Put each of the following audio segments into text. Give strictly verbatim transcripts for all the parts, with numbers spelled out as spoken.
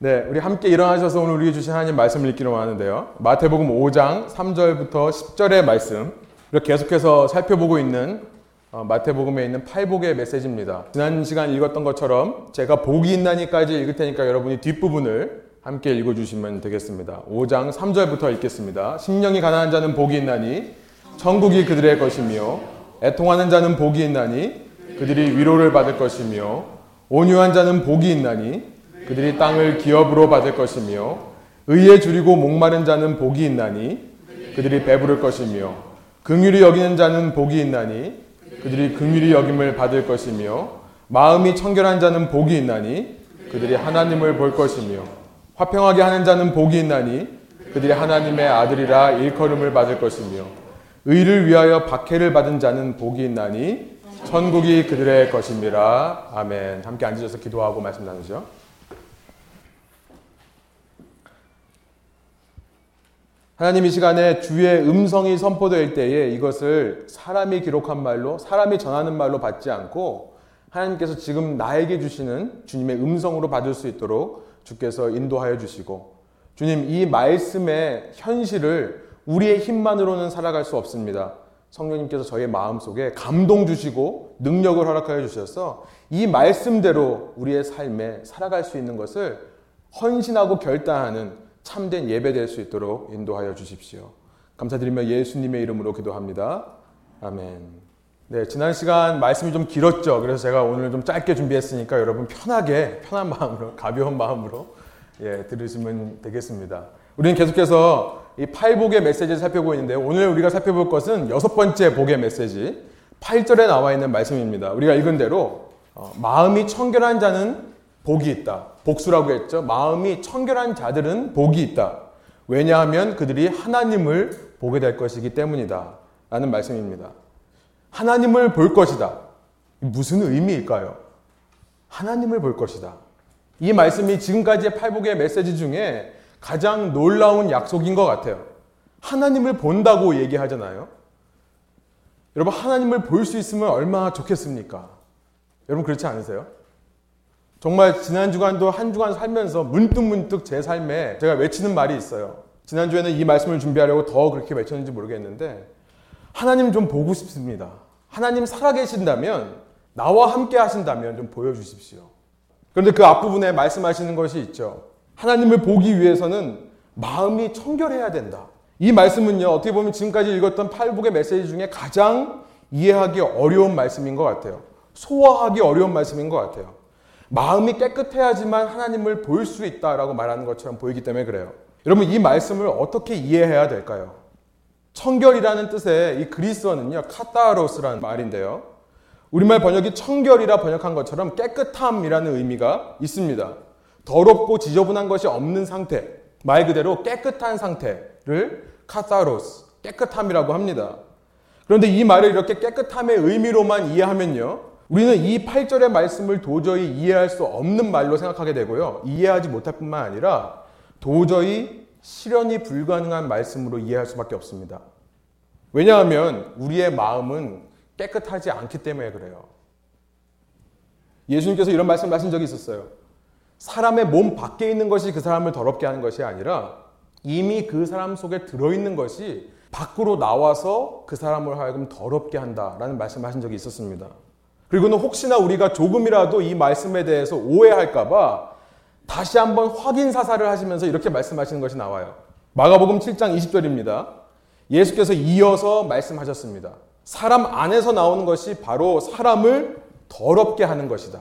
네, 우리 함께 일어나셔서 오늘 우리에게 주신 하나님 말씀을 읽기로 하는데요. 마태복음 오 장 삼 절부터 십 절의 말씀, 이렇게 계속해서 살펴보고 있는 마태복음에 있는 팔복의 메시지입니다. 지난 시간 읽었던 것처럼 제가 복이 있나니까지 읽을 테니까 여러분이 뒷부분을 함께 읽어주시면 되겠습니다. 오 장 삼 절부터 읽겠습니다. 심령이 가난한 자는 복이 있나니 천국이 그들의 것이며, 애통하는 자는 복이 있나니 그들이 위로를 받을 것이며, 온유한 자는 복이 있나니 그들이 땅을 기업으로 받을 것이며, 의에 주리고 목마른 자는 복이 있나니 그들이 배부를 것이며, 긍휼히 여기는 자는 복이 있나니 그들이 긍휼히 여김을 받을 것이며, 마음이 청결한 자는 복이 있나니 그들이 하나님을 볼 것이며, 화평하게 하는 자는 복이 있나니 그들이 하나님의 아들이라 일컬음을 받을 것이며, 의를 위하여 박해를 받은 자는 복이 있나니 천국이 그들의 것임이라. 아멘. 함께 앉으셔서 기도하고 말씀 나누죠. 하나님, 이 시간에 주의 음성이 선포될 때에 이것을 사람이 기록한 말로, 사람이 전하는 말로 받지 않고 하나님께서 지금 나에게 주시는 주님의 음성으로 받을 수 있도록 주께서 인도하여 주시고, 주님, 이 말씀의 현실을 우리의 힘만으로는 살아갈 수 없습니다. 성령님께서 저희의 마음속에 감동 주시고 능력을 허락하여 주셔서 이 말씀대로 우리의 삶에 살아갈 수 있는 것을 헌신하고 결단하는 참된 예배될 수 있도록 인도하여 주십시오. 감사드리며 예수님의 이름으로 기도합니다. 아멘. 네, 지난 시간 말씀이 좀 길었죠. 그래서 제가 오늘 좀 짧게 준비했으니까 여러분 편하게, 편한 마음으로, 가벼운 마음으로 예, 들으시면 되겠습니다. 우리는 계속해서 이 팔복의 메시지를 살펴보고 있는데, 오늘 우리가 살펴볼 것은 여섯 번째 복의 메시지, 팔 절에 나와 있는 말씀입니다. 우리가 읽은 대로 어, 마음이 청결한 자는 복이 있다. 복수라고 했죠. 마음이 청결한 자들은 복이 있다. 왜냐하면 그들이 하나님을 보게 될 것이기 때문이다. 라는 말씀입니다. 하나님을 볼 것이다. 무슨 의미일까요? 하나님을 볼 것이다. 이 말씀이 지금까지의 팔복의 메시지 중에 가장 놀라운 약속인 것 같아요. 하나님을 본다고 얘기하잖아요. 여러분, 하나님을 볼 수 있으면 얼마나 좋겠습니까? 여러분 그렇지 않으세요? 정말 지난 주간도 한 주간 살면서 문득문득 제 삶에 제가 외치는 말이 있어요. 지난주에는 이 말씀을 준비하려고 더 그렇게 외쳤는지 모르겠는데, 하나님 좀 보고 싶습니다. 하나님 살아계신다면, 나와 함께 하신다면 좀 보여주십시오. 그런데 그 앞부분에 말씀하시는 것이 있죠. 하나님을 보기 위해서는 마음이 청결해야 된다. 이 말씀은요, 어떻게 보면 지금까지 읽었던 팔복의 메시지 중에 가장 이해하기 어려운 말씀인 것 같아요. 소화하기 어려운 말씀인 것 같아요. 마음이 깨끗해야지만 하나님을 볼 수 있다라고 말하는 것처럼 보이기 때문에 그래요. 여러분, 이 말씀을 어떻게 이해해야 될까요? 청결이라는 뜻의 이 그리스어는요, 카타로스라는 말인데요, 우리말 번역이 청결이라 번역한 것처럼 깨끗함이라는 의미가 있습니다. 더럽고 지저분한 것이 없는 상태, 말 그대로 깨끗한 상태를 카타로스, 깨끗함이라고 합니다. 그런데 이 말을 이렇게 깨끗함의 의미로만 이해하면요, 우리는 이 팔 절의 말씀을 도저히 이해할 수 없는 말로 생각하게 되고요. 이해하지 못할 뿐만 아니라 도저히 실현이 불가능한 말씀으로 이해할 수밖에 없습니다. 왜냐하면 우리의 마음은 깨끗하지 않기 때문에 그래요. 예수님께서 이런 말씀을 하신 적이 있었어요. 사람의 몸 밖에 있는 것이 그 사람을 더럽게 하는 것이 아니라, 이미 그 사람 속에 들어있는 것이 밖으로 나와서 그 사람을 하여금 더럽게 한다라는 말씀을 하신 적이 있었습니다. 그리고는 혹시나 우리가 조금이라도 이 말씀에 대해서 오해할까봐 다시 한번 확인 사사를 하시면서 이렇게 말씀하시는 것이 나와요. 마가복음 칠 장 이십 절입니다. 예수께서 이어서 말씀하셨습니다. 사람 안에서 나오는 것이 바로 사람을 더럽게 하는 것이다.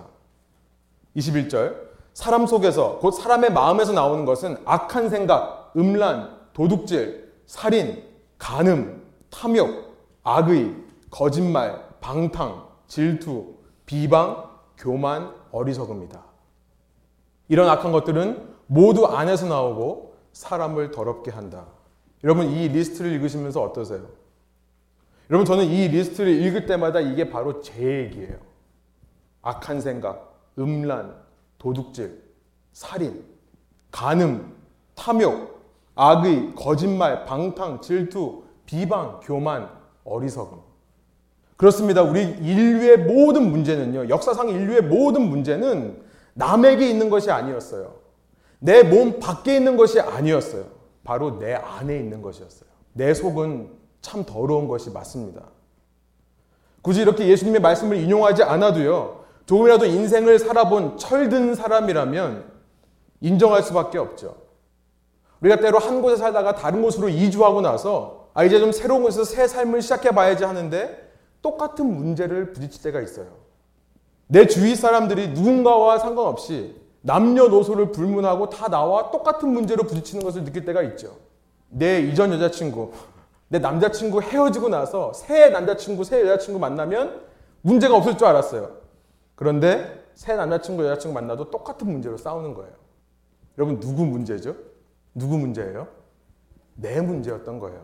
이십일 절. 사람 속에서, 곧 사람의 마음에서 나오는 것은 악한 생각, 음란, 도둑질, 살인, 간음, 탐욕, 악의, 거짓말, 방탕, 질투, 비방, 교만, 어리석음이다. 이런 악한 것들은 모두 안에서 나오고 사람을 더럽게 한다. 여러분, 이 리스트를 읽으시면서 어떠세요? 여러분, 저는 이 리스트를 읽을 때마다 이게 바로 제 얘기예요. 악한 생각, 음란, 도둑질, 살인, 간음, 탐욕, 악의, 거짓말, 방탕, 질투, 비방, 교만, 어리석음. 그렇습니다. 우리 인류의 모든 문제는요, 역사상 인류의 모든 문제는 남에게 있는 것이 아니었어요. 내 몸 밖에 있는 것이 아니었어요. 바로 내 안에 있는 것이었어요. 내 속은 참 더러운 것이 맞습니다. 굳이 이렇게 예수님의 말씀을 인용하지 않아도요, 조금이라도 인생을 살아본 철든 사람이라면 인정할 수밖에 없죠. 우리가 때로 한 곳에 살다가 다른 곳으로 이주하고 나서 아 이제 좀 새로운 곳에서 새 삶을 시작해봐야지 하는데 똑같은 문제를 부딪힐 때가 있어요. 내 주위 사람들이 누군가와 상관없이 남녀노소를 불문하고 다 나와 똑같은 문제로 부딪히는 것을 느낄 때가 있죠. 내 이전 여자친구, 내 남자친구 헤어지고 나서 새 남자친구, 새 여자친구 만나면 문제가 없을 줄 알았어요. 그런데 새 남자친구, 여자친구 만나도 똑같은 문제로 싸우는 거예요. 여러분 누구 문제죠? 누구 문제예요? 내 문제였던 거예요.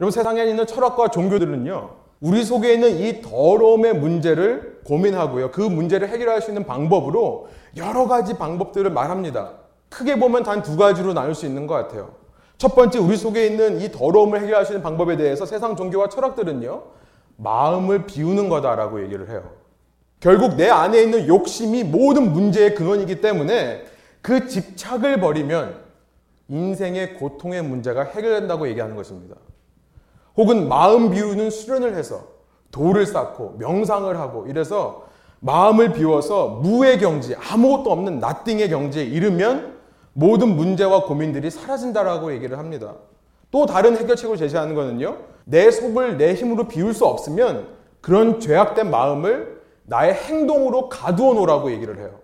여러분 세상에 있는 철학과 종교들은요, 우리 속에 있는 이 더러움의 문제를 고민하고요, 그 문제를 해결할 수 있는 방법으로 여러 가지 방법들을 말합니다. 크게 보면 단 두 가지로 나눌 수 있는 것 같아요. 첫 번째, 우리 속에 있는 이 더러움을 해결할 수 있는 방법에 대해서 세상 종교와 철학들은요, 마음을 비우는 거다라고 얘기를 해요. 결국 내 안에 있는 욕심이 모든 문제의 근원이기 때문에 그 집착을 버리면 인생의 고통의 문제가 해결된다고 얘기하는 것입니다. 혹은 마음 비우는 수련을 해서 도를 쌓고 명상을 하고 이래서 마음을 비워서 무의 경지, 아무것도 없는 nothing의 경지에 이르면 모든 문제와 고민들이 사라진다라고 얘기를 합니다. 또 다른 해결책을 제시하는 것은요, 내 속을 내 힘으로 비울 수 없으면 그런 죄악된 마음을 나의 행동으로 가두어 놓으라고 얘기를 해요.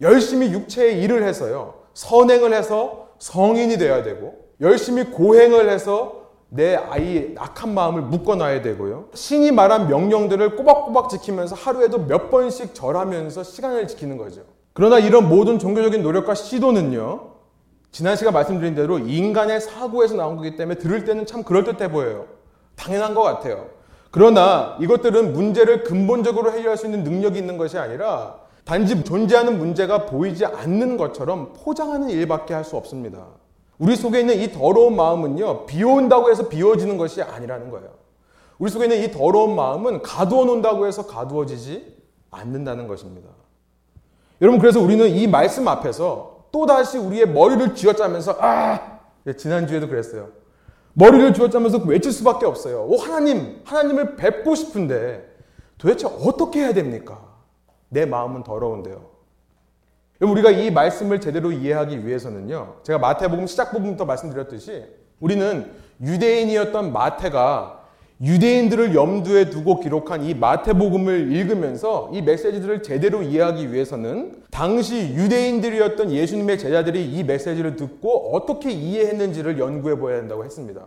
열심히 육체의 일을 해서요, 선행을 해서 성인이 돼야 되고, 열심히 고행을 해서 내 아이의 악한 마음을 묶어놔야 되고요, 신이 말한 명령들을 꼬박꼬박 지키면서 하루에도 몇 번씩 절하면서 시간을 지키는 거죠. 그러나 이런 모든 종교적인 노력과 시도는요, 지난 시간 말씀드린 대로 인간의 사고에서 나온 거기 때문에 들을 때는 참 그럴듯해 보여요. 당연한 것 같아요. 그러나 이것들은 문제를 근본적으로 해결할 수 있는 능력이 있는 것이 아니라 단지 존재하는 문제가 보이지 않는 것처럼 포장하는 일밖에 할 수 없습니다. 우리 속에 있는 이 더러운 마음은요, 비워온다고 해서 비워지는 것이 아니라는 거예요. 우리 속에 있는 이 더러운 마음은 가두어 놓는다고 해서 가두어지지 않는다는 것입니다. 여러분 그래서 우리는 이 말씀 앞에서 또다시 우리의 머리를 쥐어짜면서 아! 지난주에도 그랬어요. 머리를 쥐어짜면서 외칠 수밖에 없어요. 오 하나님! 하나님을 뵙고 싶은데 도대체 어떻게 해야 됩니까? 내 마음은 더러운데요. 여러분 우리가 이 말씀을 제대로 이해하기 위해서는요, 제가 마태복음 시작 부분부터 말씀드렸듯이 우리는 유대인이었던 마태가 유대인들을 염두에 두고 기록한 이 마태복음을 읽으면서 이 메시지들을 제대로 이해하기 위해서는 당시 유대인들이었던 예수님의 제자들이 이 메시지를 듣고 어떻게 이해했는지를 연구해 보아야 한다고 했습니다.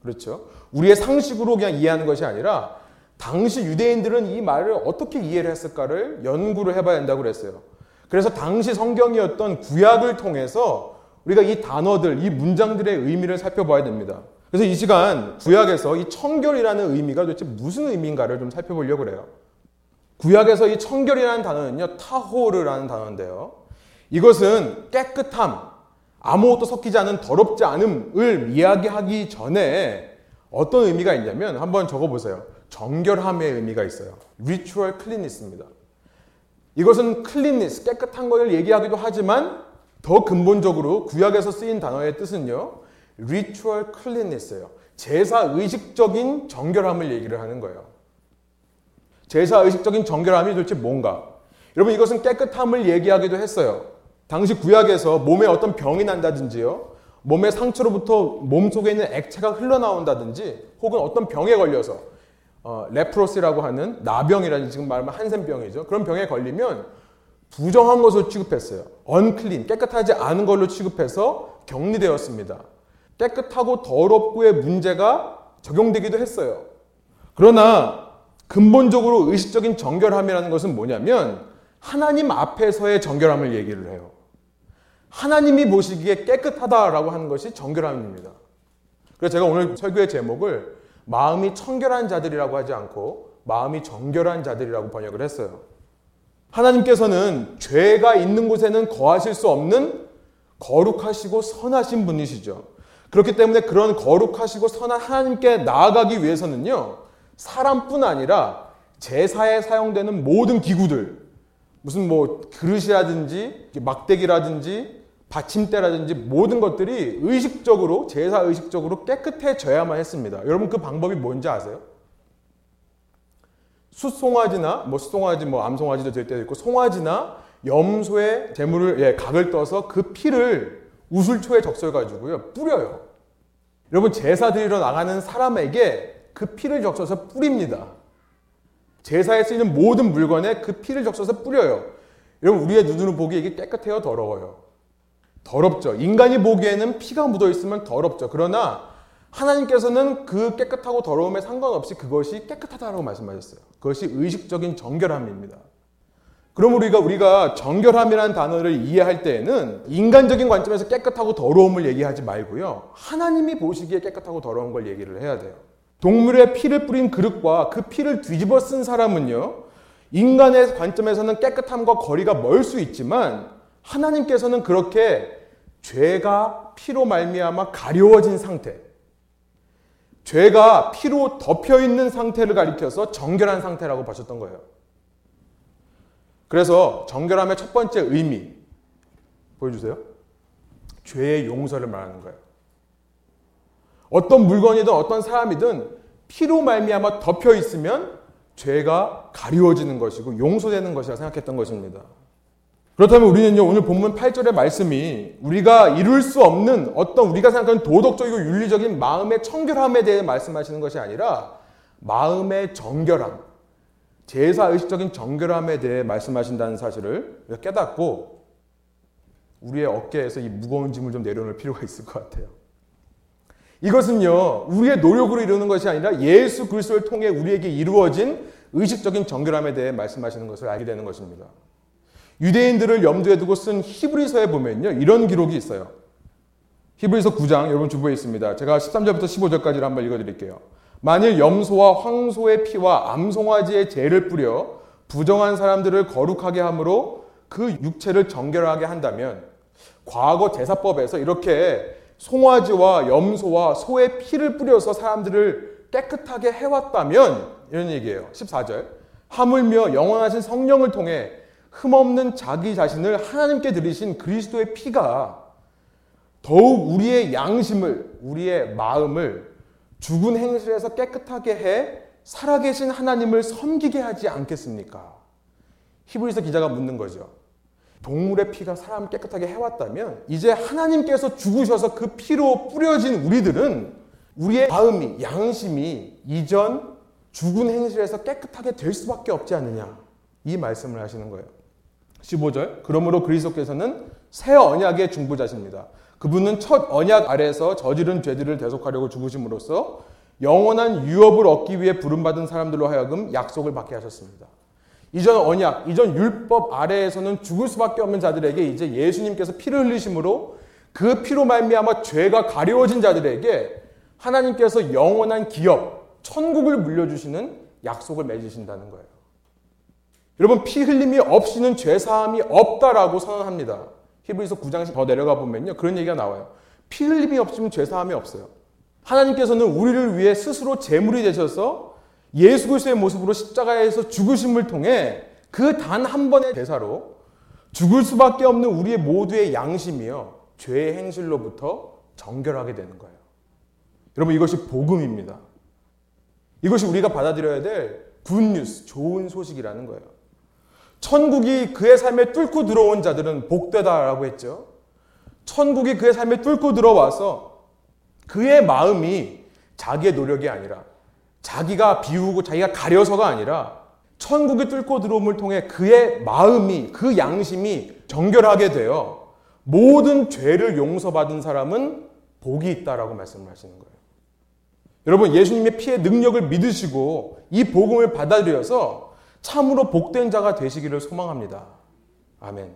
그렇죠? 우리의 상식으로 그냥 이해하는 것이 아니라 당시 유대인들은 이 말을 어떻게 이해를 했을까를 연구를 해봐야 한다고 그랬어요. 그래서 당시 성경이었던 구약을 통해서 우리가 이 단어들, 이 문장들의 의미를 살펴봐야 됩니다. 그래서 이 시간 구약에서 이 청결이라는 의미가 도대체 무슨 의미인가를 좀 살펴보려고 그래요. 구약에서 이 청결이라는 단어는요, 타호르라는 단어인데요, 이것은 깨끗함, 아무것도 섞이지 않은 더럽지 않음을 이야기하기 전에 어떤 의미가 있냐면 한번 적어보세요. 정결함의 의미가 있어요. Ritual cleanness입니다. 이것은 cleanness, 깨끗한 것을 얘기하기도 하지만 더 근본적으로 구약에서 쓰인 단어의 뜻은요, Ritual cleanness예요. 제사의식적인 정결함을 얘기를 하는 거예요. 제사의식적인 정결함이 도대체 뭔가? 여러분 이것은 깨끗함을 얘기하기도 했어요. 당시 구약에서 몸에 어떤 병이 난다든지요, 몸의 상처로부터 몸속에 있는 액체가 흘러나온다든지, 혹은 어떤 병에 걸려서 어, 레프로시라고 하는 나병이라든지, 지금 말하면 한센병이죠. 그런 병에 걸리면 부정한 것으로 취급했어요. 언클린, 깨끗하지 않은 걸로 취급해서 격리되었습니다. 깨끗하고 더럽고의 문제가 적용되기도 했어요. 그러나 근본적으로 의식적인 정결함이라는 것은 뭐냐면 하나님 앞에서의 정결함을 얘기를 해요. 하나님이 보시기에 깨끗하다라고 하는 것이 정결함입니다. 그래서 제가 오늘 설교의 제목을 마음이 청결한 자들이라고 하지 않고 마음이 정결한 자들이라고 번역을 했어요. 하나님께서는 죄가 있는 곳에는 거하실 수 없는 거룩하시고 선하신 분이시죠. 그렇기 때문에 그런 거룩하시고 선한 하나님께 나아가기 위해서는요, 사람뿐 아니라 제사에 사용되는 모든 기구들, 무슨 뭐 그릇이라든지 막대기라든지 받침대라든지 모든 것들이 의식적으로, 제사 의식적으로 깨끗해져야만 했습니다. 여러분 그 방법이 뭔지 아세요? 숫송아지나 뭐 숫송아지, 뭐 암송아지도 될 때도 있고, 송아지나 염소의 재물을, 예, 각을 떠서 그 피를 우슬초에 적셔가지고요, 뿌려요. 여러분 제사 드리러 나가는 사람에게 그 피를 적셔서 뿌립니다. 제사에 쓰이는 모든 물건에 그 피를 적셔서 뿌려요. 여러분 우리의 눈으로 보기에 이게 깨끗해요, 더러워요? 더럽죠. 인간이 보기에는 피가 묻어있으면 더럽죠. 그러나 하나님께서는 그 깨끗하고 더러움에 상관없이 그것이 깨끗하다라고 말씀하셨어요. 그것이 의식적인 정결함입니다. 그럼 우리가 우리가 정결함이라는 단어를 이해할 때에는 인간적인 관점에서 깨끗하고 더러움을 얘기하지 말고요, 하나님이 보시기에 깨끗하고 더러운 걸 얘기를 해야 돼요. 동물의 피를 뿌린 그릇과 그 피를 뒤집어 쓴 사람은요, 인간의 관점에서는 깨끗함과 거리가 멀 수 있지만 하나님께서는 그렇게 죄가 피로 말미암아 가려워진 상태, 죄가 피로 덮여있는 상태를 가리켜서 정결한 상태라고 보셨던 거예요. 그래서 정결함의 첫 번째 의미 보여주세요. 죄의 용서를 말하는 거예요. 어떤 물건이든 어떤 사람이든 피로 말미암아 덮여있으면 죄가 가려워지는 것이고 용서되는 것이라 생각했던 것입니다. 그렇다면 우리는요, 오늘 본문 팔 절의 말씀이 우리가 이룰 수 없는 어떤 우리가 생각하는 도덕적이고 윤리적인 마음의 청결함에 대해 말씀하시는 것이 아니라 마음의 정결함, 제사의식적인 정결함에 대해 말씀하신다는 사실을 깨닫고 우리의 어깨에서 이 무거운 짐을 좀 내려놓을 필요가 있을 것 같아요. 이것은요, 우리의 노력으로 이루는 것이 아니라 예수 그리스도를 통해 우리에게 이루어진 의식적인 정결함에 대해 말씀하시는 것을 알게 되는 것입니다. 유대인들을 염두에 두고 쓴 히브리서에 보면요, 이런 기록이 있어요. 히브리서 구 장, 여러분 주부에 있습니다. 제가 십삼 절부터 십오 절까지를 한번 읽어드릴게요. 만일 염소와 황소의 피와 암송아지의 재를 뿌려 부정한 사람들을 거룩하게 함으로 그 육체를 정결하게 한다면, 과거 제사법에서 이렇게 송아지와 염소와 소의 피를 뿌려서 사람들을 깨끗하게 해왔다면, 이런 얘기예요. 십사 절, 하물며 영원하신 성령을 통해 흠없는 자기 자신을 하나님께 드리신 그리스도의 피가 더욱 우리의 양심을, 우리의 마음을 죽은 행실에서 깨끗하게 해 살아계신 하나님을 섬기게 하지 않겠습니까? 히브리서 기자가 묻는 거죠. 동물의 피가 사람을 깨끗하게 해왔다면 이제 하나님께서 죽으셔서 그 피로 뿌려진 우리들은 우리의 마음이, 양심이 이전 죽은 행실에서 깨끗하게 될 수밖에 없지 않느냐, 이 말씀을 하시는 거예요. 십오 절, 그러므로 그리스도께서는 새 언약의 중보자십니다. 그분은 첫 언약 아래에서 저지른 죄들을 대속하려고 죽으심으로써 영원한 유업을 얻기 위해 부름받은 사람들로 하여금 약속을 받게 하셨습니다. 이전 언약, 이전 율법 아래에서는 죽을 수밖에 없는 자들에게 이제 예수님께서 피를 흘리심으로 그 피로 말미암아 죄가 가려워진 자들에게 하나님께서 영원한 기업, 천국을 물려주시는 약속을 맺으신다는 거예요. 여러분 피 흘림이 없이는 죄사함이 없다라고 선언합니다. 히브리서 구 장 더 내려가 보면요, 그런 얘기가 나와요. 피 흘림이 없으면 죄사함이 없어요. 하나님께서는 우리를 위해 스스로 제물이 되셔서 예수 그리스도의 모습으로 십자가에서 죽으심을 통해 그 단 한 번의 대사로 죽을 수밖에 없는 우리의 모두의 양심이요, 죄의 행실로부터 정결하게 되는 거예요. 여러분 이것이 복음입니다. 이것이 우리가 받아들여야 될 굿뉴스, 좋은 소식이라는 거예요. 천국이 그의 삶에 뚫고 들어온 자들은 복되다라고 했죠. 천국이 그의 삶에 뚫고 들어와서 그의 마음이 자기의 노력이 아니라, 자기가 비우고 자기가 가려서가 아니라 천국이 뚫고 들어옴을 통해 그의 마음이, 그 양심이 정결하게 되어 모든 죄를 용서받은 사람은 복이 있다라고 말씀을 하시는 거예요. 여러분 예수님의 피의 능력을 믿으시고 이 복음을 받아들여서 참으로 복된 자가 되시기를 소망합니다. 아멘.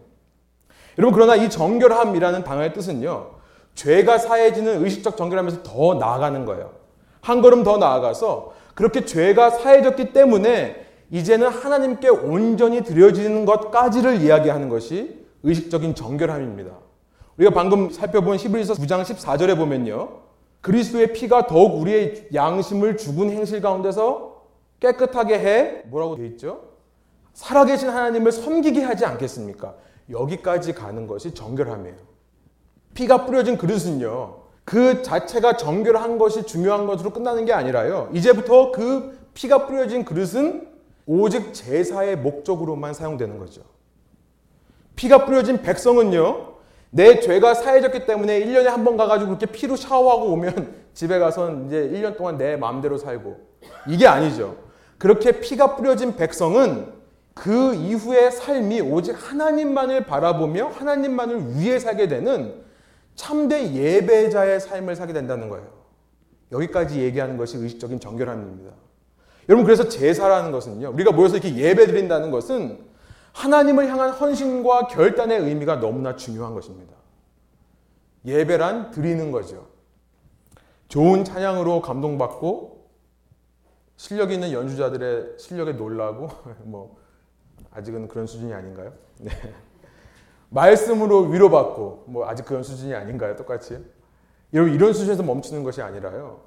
여러분 그러나 이 정결함이라는 단어의 뜻은요, 죄가 사해지는 의식적 정결함에서 더 나아가는 거예요. 한 걸음 더 나아가서 그렇게 죄가 사해졌기 때문에 이제는 하나님께 온전히 드려지는 것까지를 이야기하는 것이 의식적인 정결함입니다. 우리가 방금 살펴본 히브리서 구 장 십사 절에 보면요, 그리스도의 피가 더욱 우리의 양심을 죽은 행실 가운데서 깨끗하게 해, 뭐라고 되어 있죠? 살아계신 하나님을 섬기게 하지 않겠습니까? 여기까지 가는 것이 정결함이에요. 피가 뿌려진 그릇은요, 그 자체가 정결한 것이 중요한 것으로 끝나는 게 아니라요, 이제부터 그 피가 뿌려진 그릇은 오직 제사의 목적으로만 사용되는 거죠. 피가 뿌려진 백성은요, 내 죄가 사해졌기 때문에 일 년에 한 번 가가지고 그렇게 피로 샤워하고 오면 집에 가서는 이제 일 년 동안 내 마음대로 살고, 이게 아니죠. 그렇게 피가 뿌려진 백성은 그 이후의 삶이 오직 하나님만을 바라보며 하나님만을 위해 살게 되는 참된 예배자의 삶을 살게 된다는 거예요. 여기까지 얘기하는 것이 의식적인 정결함입니다. 여러분, 그래서 제사라는 것은요, 우리가 모여서 이렇게 예배 드린다는 것은 하나님을 향한 헌신과 결단의 의미가 너무나 중요한 것입니다. 예배란 드리는 거죠. 좋은 찬양으로 감동받고 실력 있는 연주자들의 실력에 놀라고 뭐 아직은 그런 수준이 아닌가요? 네. 말씀으로 위로받고 뭐 아직 그런 수준이 아닌가요? 똑같이. 여러분, 이런 수준에서 멈추는 것이 아니라요,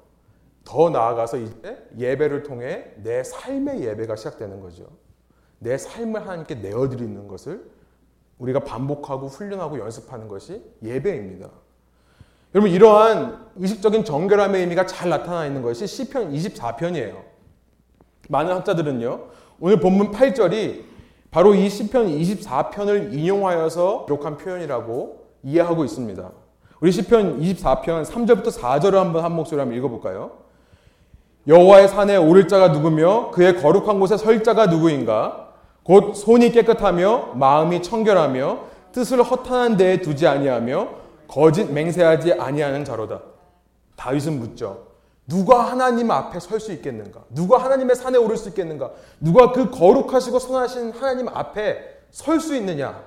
더 나아가서 이제 예배를 통해 내 삶의 예배가 시작되는 거죠. 내 삶을 하나님께 내어드리는 것을 우리가 반복하고 훈련하고 연습하는 것이 예배입니다. 여러분, 이러한 의식적인 정결함의 의미가 잘 나타나 있는 것이 시편 이십사 편이에요. 많은 학자들은요, 오늘 본문 팔 절이 바로 이 시편 이십사 편을 인용하여서 기록한 표현이라고 이해하고 있습니다. 우리 시편 이십사 편 삼 절부터 사 절을 한번 한 목소리로 한번 읽어볼까요? 여호와의 산에 오를 자가 누구며 그의 거룩한 곳에 설 자가 누구인가? 곧 손이 깨끗하며 마음이 청결하며 뜻을 허탄한 데에 두지 아니하며 거짓 맹세하지 아니하는 자로다. 다윗은 묻죠. 누가 하나님 앞에 설 수 있겠는가? 누가 하나님의 산에 오를 수 있겠는가? 누가 그 거룩하시고 선하신 하나님 앞에 설 수 있느냐?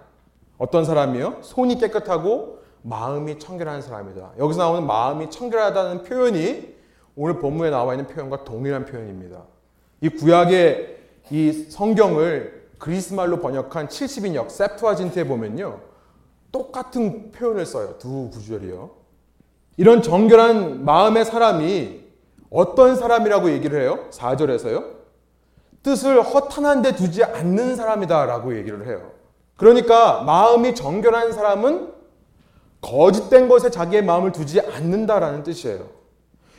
어떤 사람이요? 손이 깨끗하고 마음이 청결한 사람이다. 여기서 나오는 마음이 청결하다는 표현이 오늘 본문에 나와 있는 표현과 동일한 표현입니다. 이 구약의 이 성경을 그리스 말로 번역한 칠십 인역, 세프와진트에 보면요, 똑같은 표현을 써요. 두 구절이요. 이런 정결한 마음의 사람이 어떤 사람이라고 얘기를 해요? 사 절에서요. 뜻을 허탄한 데 두지 않는 사람이다 라고 얘기를 해요. 그러니까 마음이 정결한 사람은 거짓된 것에 자기의 마음을 두지 않는다라는 뜻이에요.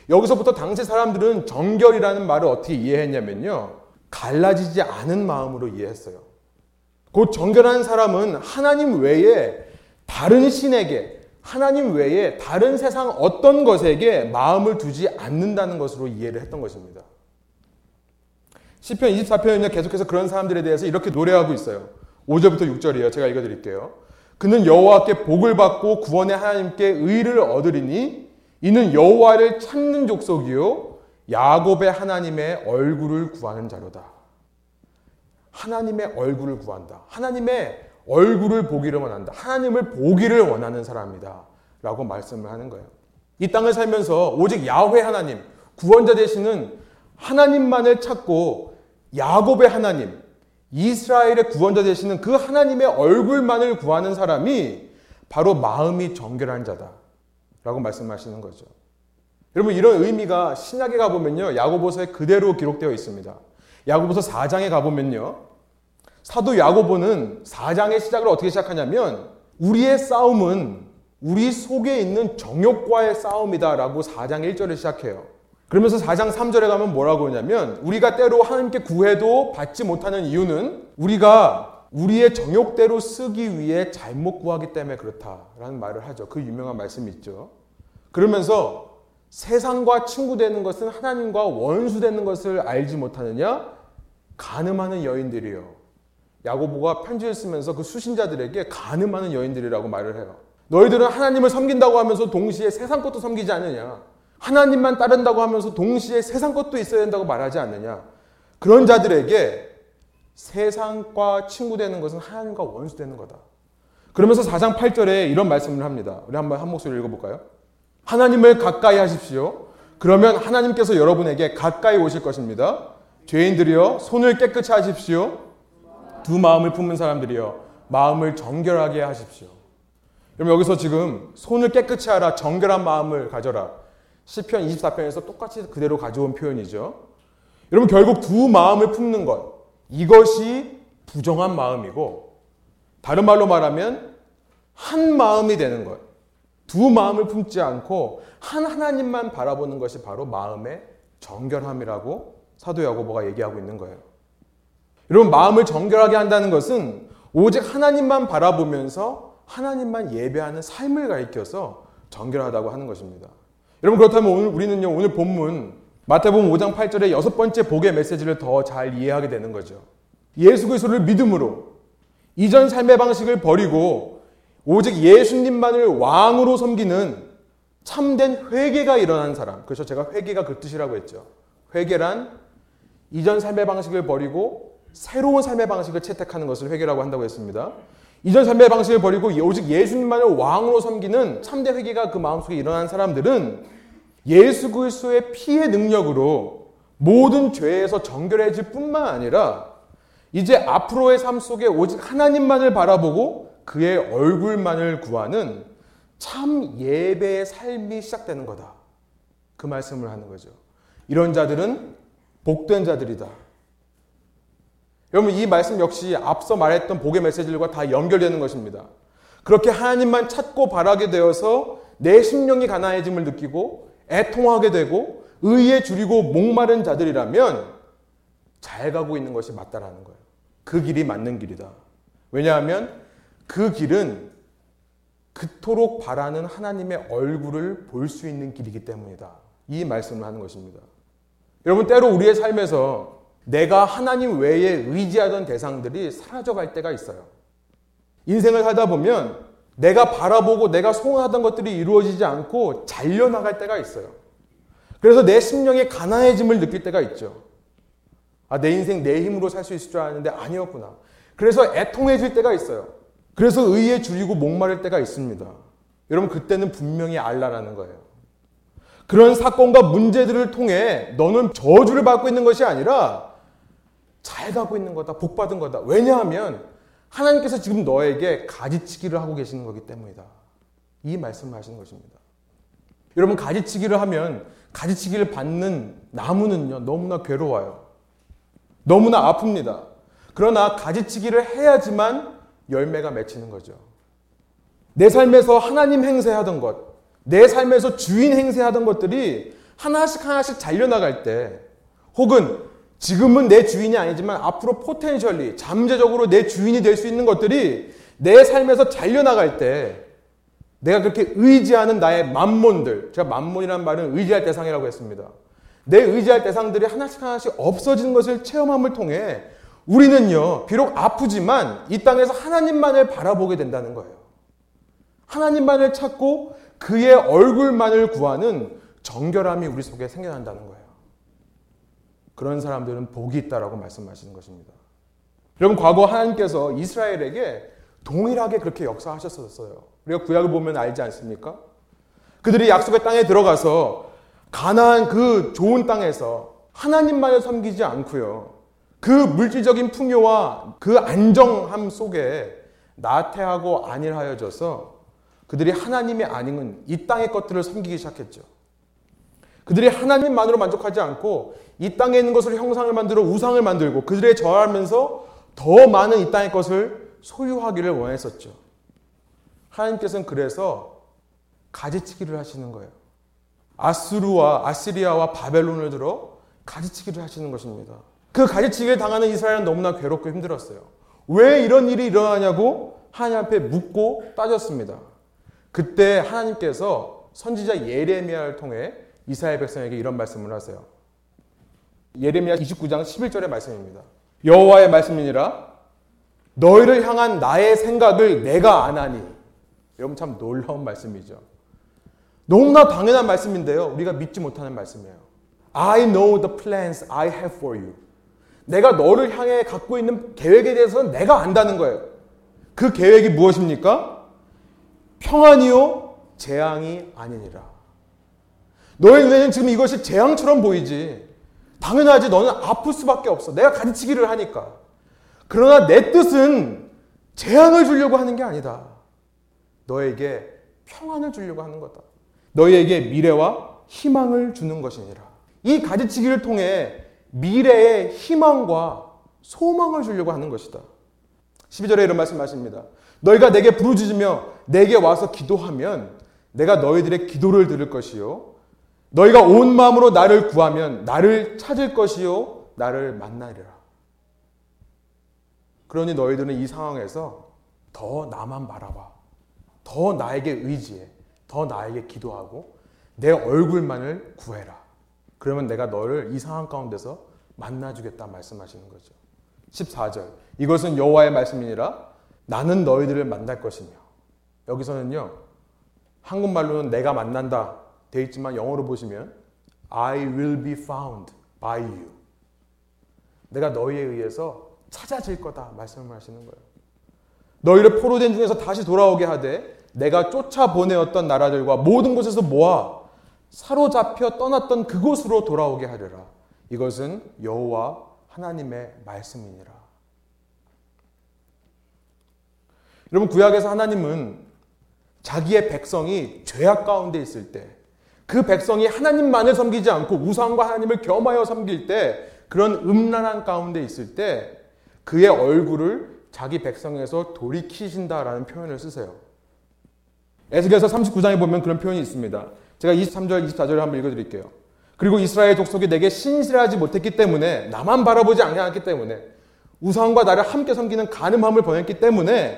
여기서부터 당시 사람들은 정결이라는 말을 어떻게 이해했냐면요, 갈라지지 않은 마음으로 이해했어요. 곧 정결한 사람은 하나님 외에 다른 신에게, 하나님 외에 다른 세상 어떤 것에게 마음을 두지 않는다는 것으로 이해를 했던 것입니다. 시편 이십사 편은요, 계속해서 그런 사람들에 대해서 이렇게 노래하고 있어요. 오 절부터 육 절이에요. 제가 읽어드릴게요. 그는 여호와께 복을 받고 구원의 하나님께 의를 얻으리니 이는 여호와를 찾는 족속이요 야곱의 하나님의 얼굴을 구하는 자로다. 하나님의 얼굴을 구한다. 하나님의 얼굴을 보기를 원한다. 하나님을 보기를 원하는 사람이다 라고 말씀을 하는 거예요. 이 땅을 살면서 오직 야훼 하나님, 구원자 되시는 하나님만을 찾고 야곱의 하나님, 이스라엘의 구원자 되시는 그 하나님의 얼굴만을 구하는 사람이 바로 마음이 정결한 자다 라고 말씀하시는 거죠. 여러분, 이런 의미가 신약에 가보면요, 야고보서에 그대로 기록되어 있습니다. 야고보서 사 장에 가보면요, 사도 야고보는 사 장의 시작을 어떻게 시작하냐면 우리의 싸움은 우리 속에 있는 정욕과의 싸움이다 라고 사 장 일 절을 시작해요. 그러면서 사 장 삼 절에 가면 뭐라고 하냐면 우리가 때로 하나님께 구해도 받지 못하는 이유는 우리가 우리의 정욕대로 쓰기 위해 잘못 구하기 때문에 그렇다라는 말을 하죠. 그 유명한 말씀이 있죠. 그러면서 세상과 친구되는 것은 하나님과 원수되는 것을 알지 못하느냐? 간음하는 여인들이요. 야고보가 편지를 쓰면서 그 수신자들에게 간음하는 여인들이라고 말을 해요. 너희들은 하나님을 섬긴다고 하면서 동시에 세상 것도 섬기지 않느냐? 하나님만 따른다고 하면서 동시에 세상 것도 있어야 된다고 말하지 않느냐? 그런 자들에게 세상과 친구되는 것은 하나님과 원수되는 거다. 그러면서 사 장 팔 절에 이런 말씀을 합니다. 우리 한번 한 목소리로 읽어볼까요? 하나님을 가까이 하십시오. 그러면 하나님께서 여러분에게 가까이 오실 것입니다. 죄인들이여, 손을 깨끗이 하십시오. 두 마음을 품은 사람들이여, 마음을 정결하게 하십시오. 여러분, 여기서 지금 손을 깨끗이 하라, 정결한 마음을 가져라, 시편 이십사 편에서 똑같이 그대로 가져온 표현이죠. 여러분, 결국 두 마음을 품는 것, 이것이 부정한 마음이고, 다른 말로 말하면 한 마음이 되는 것, 두 마음을 품지 않고 한 하나님만 바라보는 것이 바로 마음의 정결함이라고 사도 야고보가 얘기하고 있는 거예요. 여러분, 마음을 정결하게 한다는 것은 오직 하나님만 바라보면서 하나님만 예배하는 삶을 가리켜서 정결하다고 하는 것입니다. 여러분, 그렇다면 오늘 우리는요, 오늘 본문 마태복음 오장 팔절의 여섯 번째 복의 메시지를 더 잘 이해하게 되는 거죠. 예수 그리스도를 믿음으로 이전 삶의 방식을 버리고 오직 예수님만을 왕으로 섬기는 참된 회개가 일어난 사람. 그래서 제가 회개가 그 뜻이라고 했죠. 회개란 이전 삶의 방식을 버리고 새로운 삶의 방식을 채택하는 것을 회개라고 한다고 했습니다. 이전 삶의 방식을 버리고 오직 예수님만을 왕으로 섬기는 참된 회개가 그 마음속에 일어난 사람들은 예수 그리스도의 피의 능력으로 모든 죄에서 정결해질 뿐만 아니라 이제 앞으로의 삶 속에 오직 하나님만을 바라보고 그의 얼굴만을 구하는 참 예배의 삶이 시작되는 거다. 그 말씀을 하는 거죠. 이런 자들은 복된 자들이다. 여러분, 이 말씀 역시 앞서 말했던 복의 메시지들과 다 연결되는 것입니다. 그렇게 하나님만 찾고 바라게 되어서 내 심령이 가난해짐을 느끼고 애통하게 되고 의에 줄이고 목마른 자들이라면 잘 가고 있는 것이 맞다라는 거예요. 그 길이 맞는 길이다. 왜냐하면 그 길은 그토록 바라는 하나님의 얼굴을 볼 수 있는 길이기 때문이다. 이 말씀을 하는 것입니다. 여러분, 때로 우리의 삶에서 내가 하나님 외에 의지하던 대상들이 사라져갈 때가 있어요. 인생을 살다 보면 내가 바라보고 내가 소원하던 것들이 이루어지지 않고 잘려나갈 때가 있어요. 그래서 내 심령에 가난해짐을 느낄 때가 있죠. 아, 내 인생 내 힘으로 살 수 있을 줄 알았는데 아니었구나. 그래서 애통해질 때가 있어요. 그래서 의에 줄이고 목마를 때가 있습니다. 여러분, 그때는 분명히 알라라는 거예요. 그런 사건과 문제들을 통해 너는 저주를 받고 있는 것이 아니라 잘 가고 있는 거다. 복받은 거다. 왜냐하면 하나님께서 지금 너에게 가지치기를 하고 계시는 거기 때문이다. 이 말씀을 하시는 것입니다. 여러분, 가지치기를 하면 가지치기를 받는 나무는요, 너무나 괴로워요. 너무나 아픕니다. 그러나 가지치기를 해야지만 열매가 맺히는 거죠. 내 삶에서 하나님 행세하던 것, 내 삶에서 주인 행세하던 것들이 하나씩 하나씩 잘려나갈 때, 혹은 지금은 내 주인이 아니지만 앞으로 포텐셜리, 잠재적으로 내 주인이 될 수 있는 것들이 내 삶에서 잘려나갈 때 내가 그렇게 의지하는 나의 만몬들, 제가 만몬이라는 말은 의지할 대상이라고 했습니다. 내 의지할 대상들이 하나씩 하나씩 없어지는 것을 체험함을 통해 우리는요, 비록 아프지만 이 땅에서 하나님만을 바라보게 된다는 거예요. 하나님만을 찾고 그의 얼굴만을 구하는 정결함이 우리 속에 생겨난다는 거예요. 그런 사람들은 복이 있다라고 말씀하시는 것입니다. 여러분, 과거 하나님께서 이스라엘에게 동일하게 그렇게 역사하셨었어요. 우리가 구약을 보면 알지 않습니까? 그들이 약속의 땅에 들어가서 가나안 그 좋은 땅에서 하나님만을 섬기지 않고요, 그 물질적인 풍요와 그 안정함 속에 나태하고 안일하여져서 그들이 하나님이 아닌 이 땅의 것들을 섬기기 시작했죠. 그들이 하나님만으로 만족하지 않고 이 땅에 있는 것으로 형상을 만들어 우상을 만들고 그들에 저항하면서 더 많은 이 땅의 것을 소유하기를 원했었죠. 하나님께서는 그래서 가지치기를 하시는 거예요. 아수르와 아시리아와 바벨론을 들어 가지치기를 하시는 것입니다. 그 가지치기를 당하는 이스라엘은 너무나 괴롭고 힘들었어요. 왜 이런 일이 일어나냐고 하나님 앞에 묻고 따졌습니다. 그때 하나님께서 선지자 예레미야를 통해 이스라엘 백성에게 이런 말씀을 하세요. 예레미야 이십구장 십일절의 말씀입니다. 여호와의 말씀이니라. 너희를 향한 나의 생각을 내가 아나니. 여러분, 참 놀라운 말씀이죠. 너무나 당연한 말씀인데요, 우리가 믿지 못하는 말씀이에요. I know the plans I have for you. 내가 너를 향해 갖고 있는 계획에 대해서는 내가 안다는 거예요. 그 계획이 무엇입니까? 평안이요 재앙이 아니니라. 너의 눈에는 지금 이것이 재앙처럼 보이지. 당연하지. 너는 아플 수밖에 없어. 내가 가르치기를 하니까. 그러나 내 뜻은 재앙을 주려고 하는 게 아니다. 너에게 평안을 주려고 하는 거다. 너에게 미래와 희망을 주는 것이니라. 이 가르치기를 통해 미래의 희망과 소망을 주려고 하는 것이다. 십이절에 이런 말씀하십니다. 너희가 내게 부르짖으며 내게 와서 기도하면 내가 너희들의 기도를 들을 것이요 너희가 온 마음으로 나를 구하면 나를 찾을 것이요 나를 만나리라. 그러니 너희들은 이 상황에서 더 나만 바라봐. 더 나에게 의지해. 더 나에게 기도하고 내 얼굴만을 구해라. 그러면 내가 너를 이 상황 가운데서 만나주겠다 말씀하시는 거죠. 십사 절. 이것은 여호와의 말씀이니라. 나는 너희들을 만날 것이며. 여기서는요. 한국말로는 내가 만난다 돼 있지만 영어로 보시면 I will be found by you. 내가 너희에 의해서 찾아질 거다 말씀을 하시는 거예요. 너희를 포로된 중에서 다시 돌아오게 하되 내가 쫓아보내었던 나라들과 모든 곳에서 모아 사로잡혀 떠났던 그곳으로 돌아오게 하리라. 이것은 여호와 하나님의 말씀이니라. 여러분 구약에서 하나님은 자기의 백성이 죄악 가운데 있을 때 그 백성이 하나님만을 섬기지 않고 우상과 하나님을 겸하여 섬길 때 그런 음란한 가운데 있을 때 그의 얼굴을 자기 백성에서 돌이키신다라는 표현을 쓰세요. 에스겔서 삼십구 장에 보면 그런 표현이 있습니다. 제가 이십삼 절, 이십사 절을 한번 읽어드릴게요. 그리고 이스라엘 족속이 내게 신실하지 못했기 때문에 나만 바라보지 않았기 때문에 우상과 나를 함께 섬기는 간음함을 범했기 때문에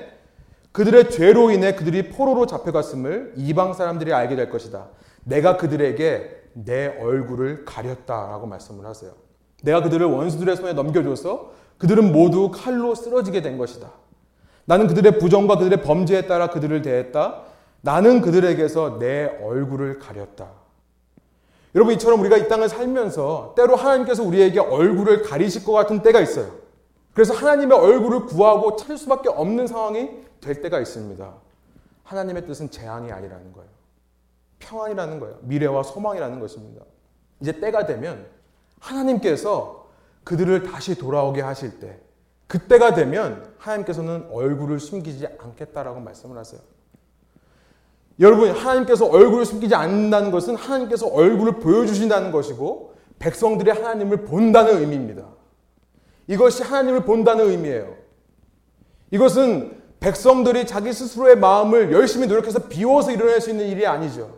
그들의 죄로 인해 그들이 포로로 잡혀갔음을 이방 사람들이 알게 될 것이다. 내가 그들에게 내 얼굴을 가렸다라고 말씀을 하세요. 내가 그들을 원수들의 손에 넘겨줘서 그들은 모두 칼로 쓰러지게 된 것이다. 나는 그들의 부정과 그들의 범죄에 따라 그들을 대했다. 나는 그들에게서 내 얼굴을 가렸다. 여러분 이처럼 우리가 이 땅을 살면서 때로 하나님께서 우리에게 얼굴을 가리실 것 같은 때가 있어요. 그래서 하나님의 얼굴을 구하고 찾을 수밖에 없는 상황이 될 때가 있습니다. 하나님의 뜻은 재앙이 아니라는 거예요. 평안이라는 거예요. 미래와 소망이라는 것입니다. 이제 때가 되면 하나님께서 그들을 다시 돌아오게 하실 때 그때가 되면 하나님께서는 얼굴을 숨기지 않겠다라고 말씀을 하세요. 여러분 하나님께서 얼굴을 숨기지 않는다는 것은 하나님께서 얼굴을 보여주신다는 것이고 백성들이 하나님을 본다는 의미입니다. 이것이 하나님을 본다는 의미예요. 이것은 백성들이 자기 스스로의 마음을 열심히 노력해서 비워서 이뤄낼 수 있는 일이 아니죠.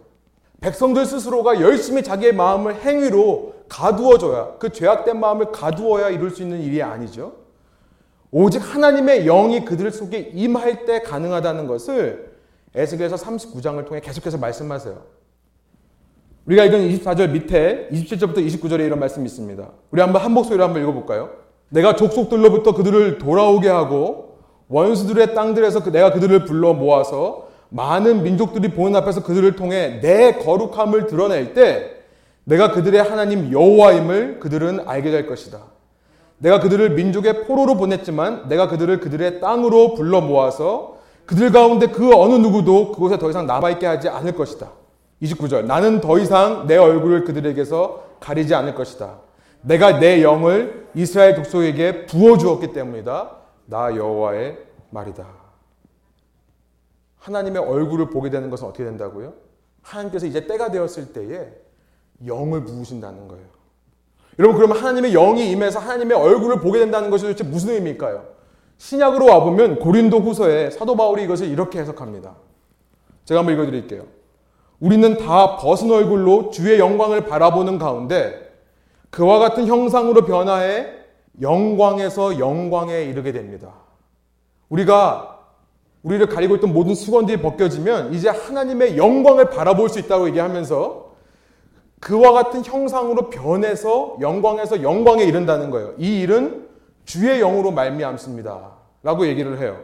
백성들 스스로가 열심히 자기의 마음을 행위로 가두어줘야 그 죄악된 마음을 가두어야 이룰 수 있는 일이 아니죠. 오직 하나님의 영이 그들 속에 임할 때 가능하다는 것을 에스겔서 삼십구 장을 통해 계속해서 말씀하세요. 우리가 읽은 이십사 절 밑에 이십칠 절부터 이십구 절에 이런 말씀이 있습니다. 우리 한번 한 목소리로 한번 읽어볼까요? 내가 족속들로부터 그들을 돌아오게 하고 원수들의 땅들에서 내가 그들을 불러 모아서 많은 민족들이 보는 앞에서 그들을 통해 내 거룩함을 드러낼 때 내가 그들의 하나님 여호와임을 그들은 알게 될 것이다. 내가 그들을 민족의 포로로 보냈지만 내가 그들을 그들의 땅으로 불러 모아서 그들 가운데 그 어느 누구도 그곳에 더 이상 남아있게 하지 않을 것이다. 이십구 절. 나는 더 이상 내 얼굴을 그들에게서 가리지 않을 것이다. 내가 내 영을 이스라엘 족속에게 부어주었기 때문이다. 나 여호와의 말이다. 하나님의 얼굴을 보게 되는 것은 어떻게 된다고요? 하나님께서 이제 때가 되었을 때에 영을 부으신다는 거예요. 여러분 그러면 하나님의 영이 임해서 하나님의 얼굴을 보게 된다는 것이 도대체 무슨 의미일까요? 신약으로 와보면 고린도 후서에 사도 바울이 이것을 이렇게 해석합니다. 제가 한번 읽어드릴게요. 우리는 다 벗은 얼굴로 주의 영광을 바라보는 가운데 그와 같은 형상으로 변화해 영광에서 영광에 이르게 됩니다. 우리가 우리를 가리고 있던 모든 수건들이 벗겨지면 이제 하나님의 영광을 바라볼 수 있다고 얘기하면서 그와 같은 형상으로 변해서 영광에서 영광에 이른다는 거예요. 이 일은 주의 영으로 말미암습니다. 라고 얘기를 해요.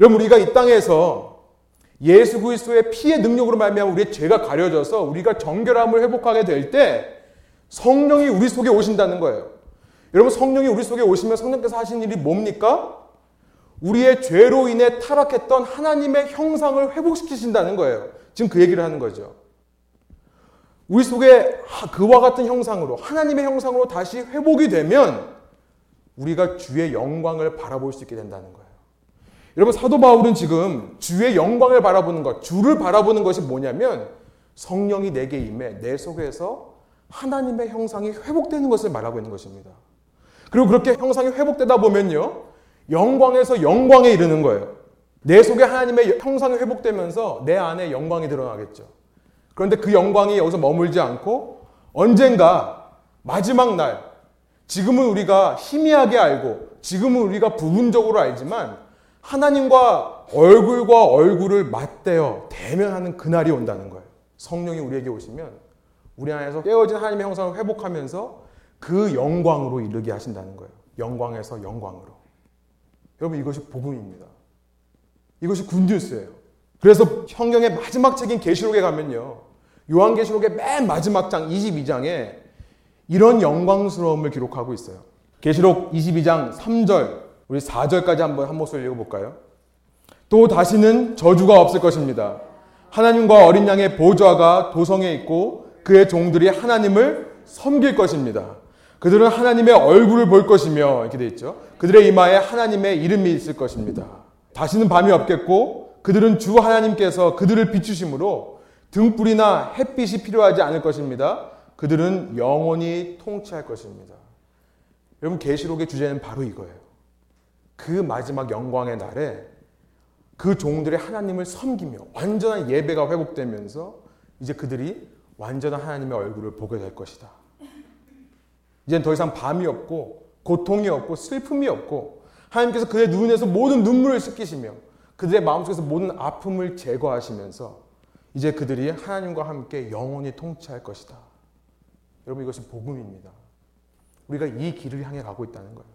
여러분 우리가 이 땅에서 예수 그리스도의 피의 능력으로 말미암아 우리의 죄가 가려져서 우리가 정결함을 회복하게 될 때 성령이 우리 속에 오신다는 거예요. 여러분 성령이 우리 속에 오시면 성령께서 하신 일이 뭡니까? 우리의 죄로 인해 타락했던 하나님의 형상을 회복시키신다는 거예요. 지금 그 얘기를 하는 거죠. 우리 속에 그와 같은 형상으로 하나님의 형상으로 다시 회복이 되면 우리가 주의 영광을 바라볼 수 있게 된다는 거예요. 여러분 사도 바울은 지금 주의 영광을 바라보는 것, 주를 바라보는 것이 뭐냐면 성령이 내게 임해 내 속에서 하나님의 형상이 회복되는 것을 말하고 있는 것입니다. 그리고 그렇게 형상이 회복되다 보면요. 영광에서 영광에 이르는 거예요. 내 속에 하나님의 형상이 회복되면서 내 안에 영광이 드러나겠죠. 그런데 그 영광이 여기서 머물지 않고 언젠가 마지막 날, 지금은 우리가 희미하게 알고 지금은 우리가 부분적으로 알지만 하나님과 얼굴과 얼굴을 맞대어 대면하는 그날이 온다는 거예요. 성령이 우리에게 오시면 우리 안에서 깨어진 하나님의 형상을 회복하면서 그 영광으로 이르게 하신다는 거예요. 영광에서 영광으로. 여러분, 이것이 복음입니다. 이것이 굿뉴스예요. 그래서 성경의 마지막 책인 계시록에 가면요, 요한계시록의 맨 마지막 장 이십이 장에 이런 영광스러움을 기록하고 있어요. 계시록 이십이 장 삼 절, 우리 사 절까지 한번 한 목소리 읽어볼까요? 또 다시는 저주가 없을 것입니다. 하나님과 어린 양의 보좌가 도성에 있고 그의 종들이 하나님을 섬길 것입니다. 그들은 하나님의 얼굴을 볼 것이며, 이렇게 되어 있죠. 그들의 이마에 하나님의 이름이 있을 것입니다. 다시는 밤이 없겠고 그들은 주 하나님께서 그들을 비추심으로 등불이나 햇빛이 필요하지 않을 것입니다. 그들은 영원히 통치할 것입니다. 여러분, 계시록의 주제는 바로 이거예요. 그 마지막 영광의 날에 그 종들의 하나님을 섬기며 완전한 예배가 회복되면서 이제 그들이 완전한 하나님의 얼굴을 보게 될 것이다. 이제는 더 이상 밤이 없고 고통이 없고 슬픔이 없고 하나님께서 그의 눈에서 모든 눈물을 씻기시며 그들의 마음속에서 모든 아픔을 제거하시면서 이제 그들이 하나님과 함께 영원히 통치할 것이다. 여러분, 이것이 복음입니다. 우리가 이 길을 향해 가고 있다는 거예요.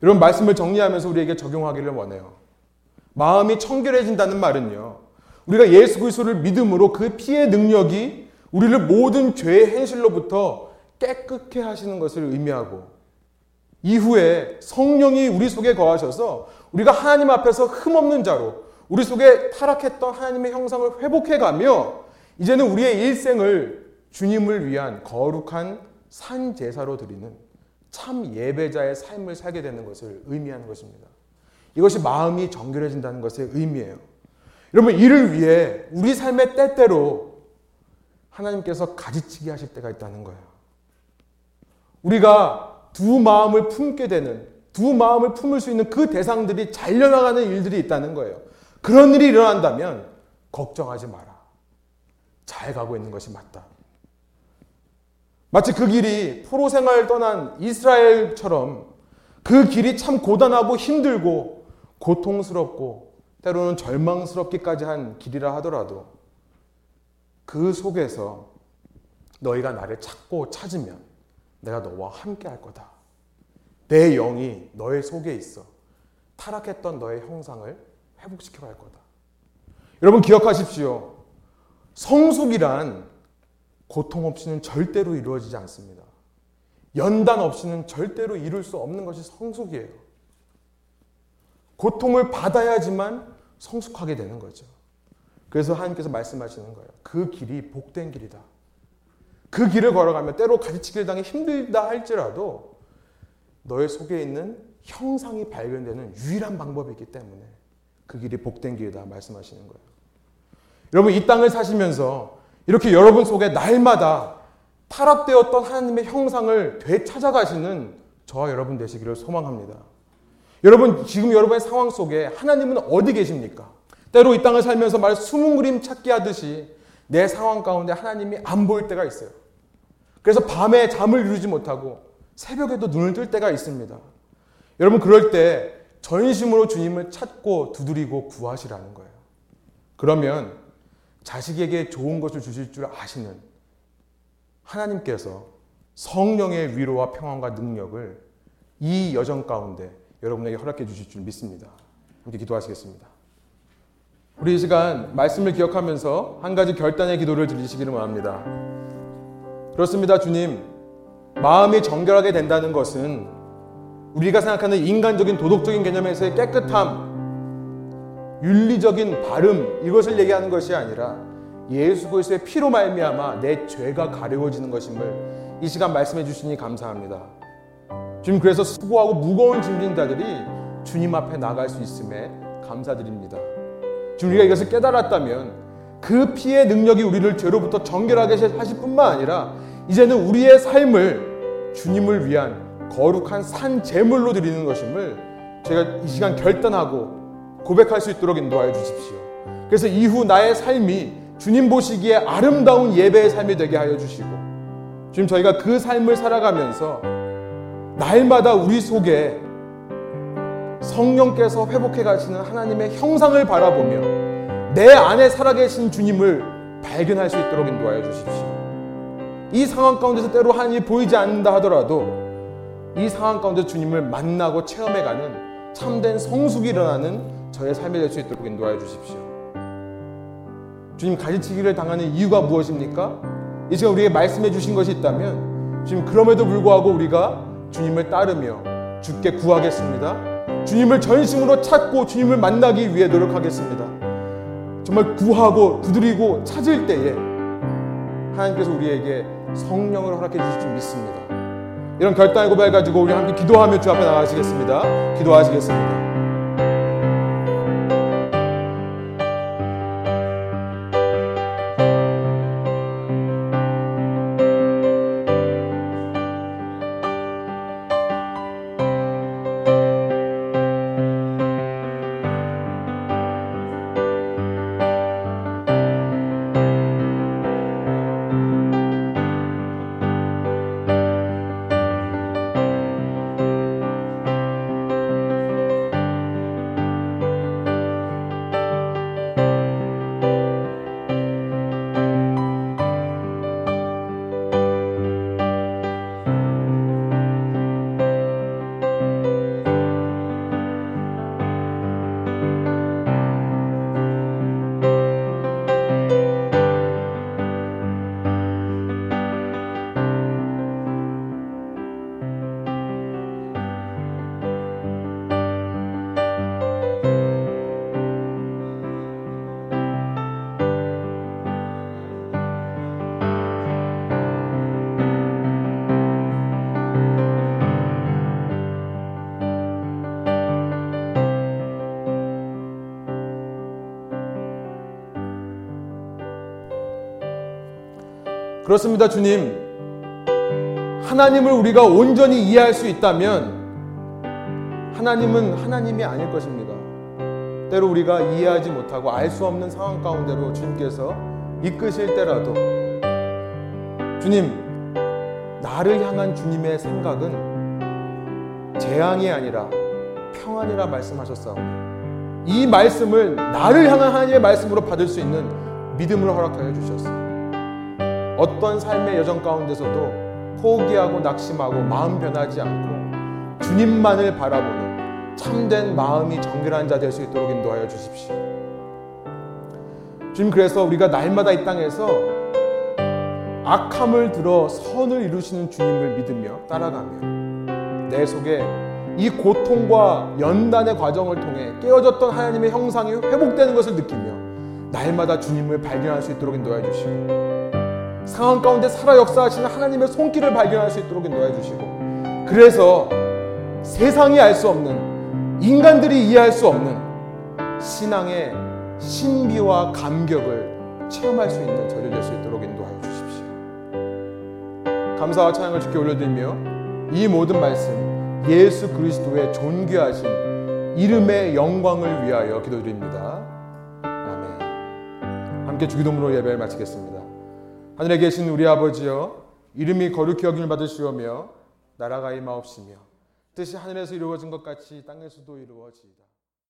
이런 말씀을 정리하면서 우리에게 적용하기를 원해요. 마음이 청결해진다는 말은요, 우리가 예수 그리스도를 믿음으로 그 피의 능력이 우리를 모든 죄의 행실로부터 깨끗게 하시는 것을 의미하고, 이후에 성령이 우리 속에 거하셔서 우리가 하나님 앞에서 흠없는 자로 우리 속에 타락했던 하나님의 형상을 회복해가며 이제는 우리의 일생을 주님을 위한 거룩한 산 제사로 드리는 참 예배자의 삶을 살게 되는 것을 의미하는 것입니다. 이것이 마음이 정결해진다는 것의 의미예요. 여러분, 이를 위해 우리 삶의 때때로 하나님께서 가지치기 하실 때가 있다는 거예요. 우리가 두 마음을 품게 되는, 두 마음을 품을 수 있는 그 대상들이 잘려나가는 일들이 있다는 거예요. 그런 일이 일어난다면 걱정하지 마라. 잘 가고 있는 것이 맞다. 마치 그 길이 포로 생활을 떠난 이스라엘처럼 그 길이 참 고단하고 힘들고 고통스럽고 때로는 절망스럽기까지 한 길이라 하더라도 그 속에서 너희가 나를 찾고 찾으면 내가 너와 함께 할 거다. 내 영이 너의 속에 있어 타락했던 너의 형상을 회복시켜 갈 거다. 여러분, 기억하십시오. 성숙이란 고통 없이는 절대로 이루어지지 않습니다. 연단 없이는 절대로 이룰 수 없는 것이 성숙이에요. 고통을 받아야지만 성숙하게 되는 거죠. 그래서 하나님께서 말씀하시는 거예요. 그 길이 복된 길이다. 그 길을 걸어가면 때로 가지치기를 당해 힘들다 할지라도 너의 속에 있는 형상이 발견되는 유일한 방법이기 때문에 그 길이 복된 길이다 말씀하시는 거예요. 여러분, 이 땅을 사시면서 이렇게 여러분 속에 날마다 타락되었던 하나님의 형상을 되찾아가시는 저와 여러분 되시기를 소망합니다. 여러분, 지금 여러분의 상황 속에 하나님은 어디 계십니까? 때로 이 땅을 살면서 말 숨은 그림 찾기 하듯이 내 상황 가운데 하나님이 안 보일 때가 있어요. 그래서 밤에 잠을 이루지 못하고 새벽에도 눈을 뜰 때가 있습니다. 여러분, 그럴 때 전심으로 주님을 찾고 두드리고 구하시라는 거예요. 그러면 자식에게 좋은 것을 주실 줄 아시는 하나님께서 성령의 위로와 평안과 능력을 이 여정 가운데 여러분에게 허락해 주실 줄 믿습니다. 함께 기도하시겠습니다. 우리 이 시간 말씀을 기억하면서 한 가지 결단의 기도를 드리시기를 원합니다. 그렇습니다. 주님, 마음이 정결하게 된다는 것은 우리가 생각하는 인간적인 도덕적인 개념에서의 깨끗함, 윤리적인 발음, 이것을 얘기하는 것이 아니라 예수 그리스도의 피로 말미암아 내 죄가 가려워지는 것임을 이 시간 말씀해 주시니 감사합니다. 주님, 그래서 수고하고 무거운 짐진 자들이 주님 앞에 나갈 수 있음에 감사드립니다. 주님, 우리가 이것을 깨달았다면 그 피의 능력이 우리를 죄로부터 정결하게 하실 뿐만 아니라 이제는 우리의 삶을 주님을 위한 거룩한 산 제물로 드리는 것임을 제가 이 시간 결단하고 고백할 수 있도록 인도하여 주십시오. 그래서 이후 나의 삶이 주님 보시기에 아름다운 예배의 삶이 되게 하여 주시고, 주님 저희가 그 삶을 살아가면서 날마다 우리 속에 성령께서 회복해 가시는 하나님의 형상을 바라보며 내 안에 살아계신 주님을 발견할 수 있도록 인도하여 주십시오. 이 상황 가운데서 때로 하나님이 보이지 않는다 하더라도 이 상황 가운데 주님을 만나고 체험해가는 참된 성숙이 일어나는 저의 삶이 될 수 있도록 인도하여 주십시오. 주님, 가지치기를 당하는 이유가 무엇입니까? 이 시간 우리에게 말씀해 주신 것이 있다면, 주님 그럼에도 불구하고 우리가 주님을 따르며 주께 구하겠습니다. 주님을 전심으로 찾고 주님을 만나기 위해 노력하겠습니다. 정말 구하고 두드리고 찾을 때에 하나님께서 우리에게 성령을 허락해 주실 줄 믿습니다. 이런 결단의 고백을 가지고 우리 함께 기도하며 주 앞에 나가시겠습니다. 기도하시겠습니다. 그렇습니다. 주님, 하나님을 우리가 온전히 이해할 수 있다면 하나님은 하나님이 아닐 것입니다. 때로 우리가 이해하지 못하고 알 수 없는 상황 가운데로 주님께서 이끄실 때라도, 주님, 나를 향한 주님의 생각은 재앙이 아니라 평안이라 말씀하셨사오니 이 말씀을 나를 향한 하나님의 말씀으로 받을 수 있는 믿음을 허락하여 주셨사옵니다. 어떤 삶의 여정 가운데서도 포기하고 낙심하고 마음 변하지 않고 주님만을 바라보는 참된 마음이 정결한 자 될 수 있도록 인도하여 주십시오. 주님, 그래서 우리가 날마다 이 땅에서 악함을 들어 선을 이루시는 주님을 믿으며 따라가며 내 속에 이 고통과 연단의 과정을 통해 깨어졌던 하나님의 형상이 회복되는 것을 느끼며 날마다 주님을 발견할 수 있도록 인도하여 주시고, 상황 가운데 살아 역사하시는 하나님의 손길을 발견할 수 있도록 인도해 주시고, 그래서 세상이 알 수 없는, 인간들이 이해할 수 없는 신앙의 신비와 감격을 체험할 수 있는 저를 될 수 있도록 인도하여 주십시오. 감사와 찬양을 주께 올려드리며 이 모든 말씀 예수 그리스도의 존귀하신 이름의 영광을 위하여 기도드립니다. 아멘. 함께 주기도문으로 예배를 마치겠습니다. 하늘에 계신 우리 아버지여, 이름이 거룩히 여김을 받으시오며 나라가 임하옵시며 뜻이 하늘에서 이루어진 것 같이 땅에서도 이루어지이다.